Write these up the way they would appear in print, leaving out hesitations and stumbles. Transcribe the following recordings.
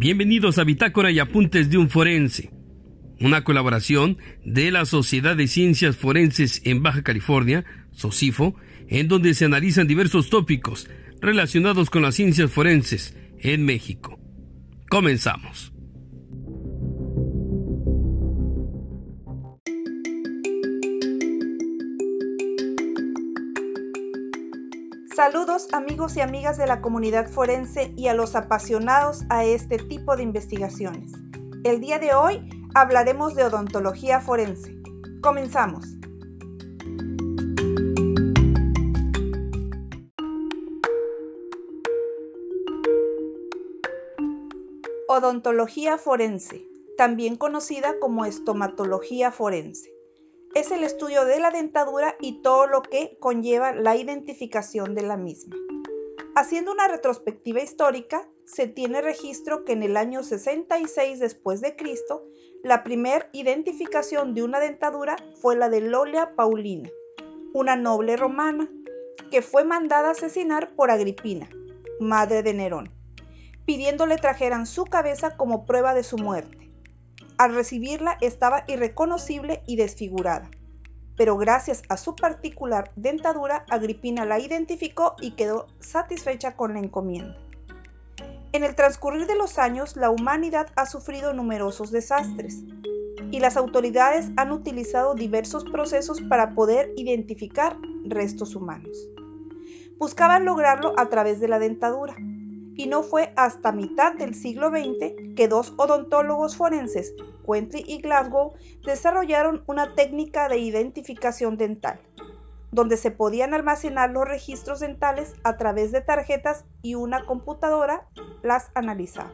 Bienvenidos a Bitácora y Apuntes de un Forense, una colaboración de la Sociedad de Ciencias Forenses en Baja California, SOCIFO, en donde se analizan diversos tópicos relacionados con las ciencias forenses en México. Comenzamos. Saludos amigos y amigas de la comunidad forense y a los apasionados a este tipo de investigaciones. El día de hoy hablaremos de odontología forense. Comenzamos. Odontología forense, también conocida como estomatología forense, es el estudio de la dentadura y todo lo que conlleva la identificación de la misma. Haciendo una retrospectiva histórica, se tiene registro que en el año 66 después de Cristo, la primera identificación de una dentadura fue la de Lolia Paulina, una noble romana que fue mandada a asesinar por Agripina, madre de Nerón, pidiéndole trajeran su cabeza como prueba de su muerte. Al recibirla estaba irreconocible y desfigurada, pero gracias a su particular dentadura, Agripina la identificó y quedó satisfecha con la encomienda. En el transcurrir de los años, la humanidad ha sufrido numerosos desastres y las autoridades han utilizado diversos procesos para poder identificar restos humanos. Buscaban lograrlo a través de la dentadura. Y no fue hasta mitad del siglo XX que dos odontólogos forenses, Quintry y Glasgow, desarrollaron una técnica de identificación dental, donde se podían almacenar los registros dentales a través de tarjetas y una computadora las analizaba.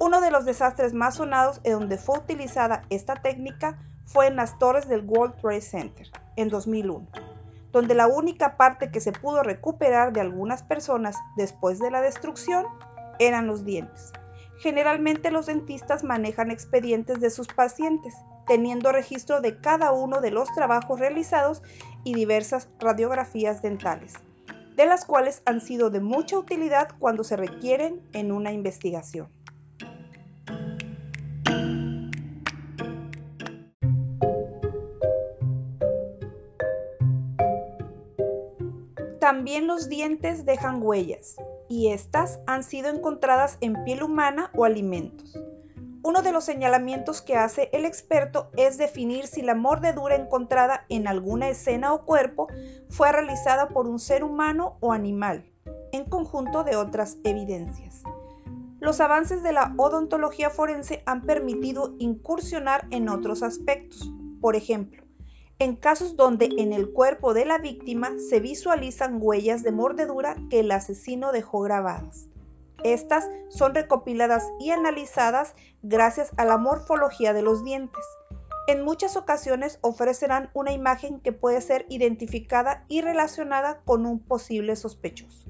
Uno de los desastres más sonados en donde fue utilizada esta técnica fue en las torres del World Trade Center en 2001. Donde la única parte que se pudo recuperar de algunas personas después de la destrucción eran los dientes. Generalmente los dentistas manejan expedientes de sus pacientes, teniendo registro de cada uno de los trabajos realizados y diversas radiografías dentales, de las cuales han sido de mucha utilidad cuando se requieren en una investigación. También los dientes dejan huellas, y estas han sido encontradas en piel humana o alimentos. Uno de los señalamientos que hace el experto es definir si la mordedura encontrada en alguna escena o cuerpo fue realizada por un ser humano o animal, en conjunto de otras evidencias. Los avances de la odontología forense han permitido incursionar en otros aspectos, por ejemplo, en casos donde en el cuerpo de la víctima se visualizan huellas de mordedura que el asesino dejó grabadas. Estas son recopiladas y analizadas gracias a la morfología de los dientes. En muchas ocasiones ofrecerán una imagen que puede ser identificada y relacionada con un posible sospechoso.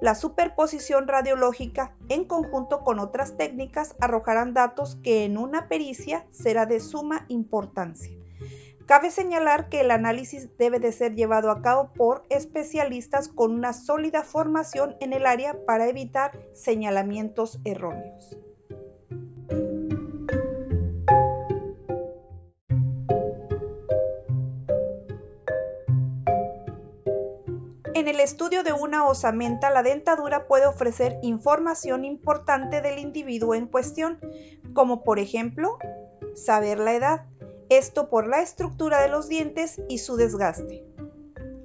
La superposición radiológica, en conjunto con otras técnicas, arrojarán datos que en una pericia será de suma importancia. Cabe señalar que el análisis debe de ser llevado a cabo por especialistas con una sólida formación en el área para evitar señalamientos erróneos. En el estudio de una osamenta, la dentadura puede ofrecer información importante del individuo en cuestión, como por ejemplo, saber la edad. Esto por la estructura de los dientes y su desgaste.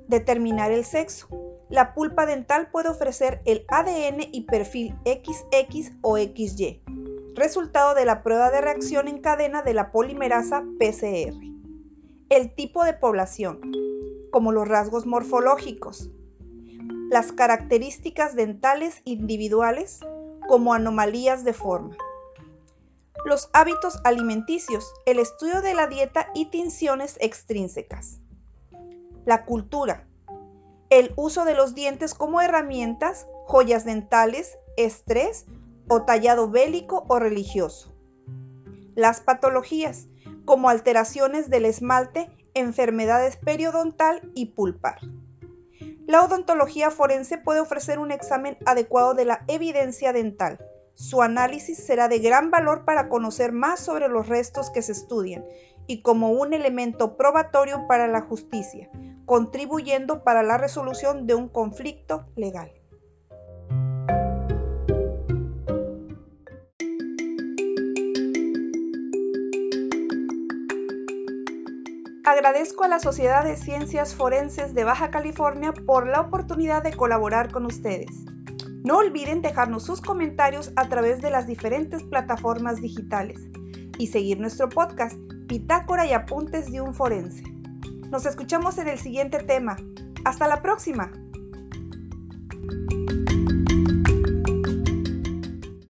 Determinar el sexo. La pulpa dental puede ofrecer el ADN y perfil XX o XY, resultado de la prueba de reacción en cadena de la polimerasa PCR. El tipo de población, como los rasgos morfológicos. Las características dentales individuales, como anomalías de forma. Los hábitos alimenticios, el estudio de la dieta y tinciones extrínsecas. La cultura, el uso de los dientes como herramientas, joyas dentales, estrés o tallado bélico o religioso. Las patologías, como alteraciones del esmalte, enfermedades periodontal y pulpar. La odontología forense puede ofrecer un examen adecuado de la evidencia dental, Su análisis será de gran valor para conocer más sobre los restos que se estudian y como un elemento probatorio para la justicia, contribuyendo para la resolución de un conflicto legal. Agradezco a la Sociedad de Ciencias Forenses de Baja California por la oportunidad de colaborar con ustedes. No olviden dejarnos sus comentarios a través de las diferentes plataformas digitales y seguir nuestro podcast, Bitácora y Apuntes de un Forense. Nos escuchamos en el siguiente tema. ¡Hasta la próxima!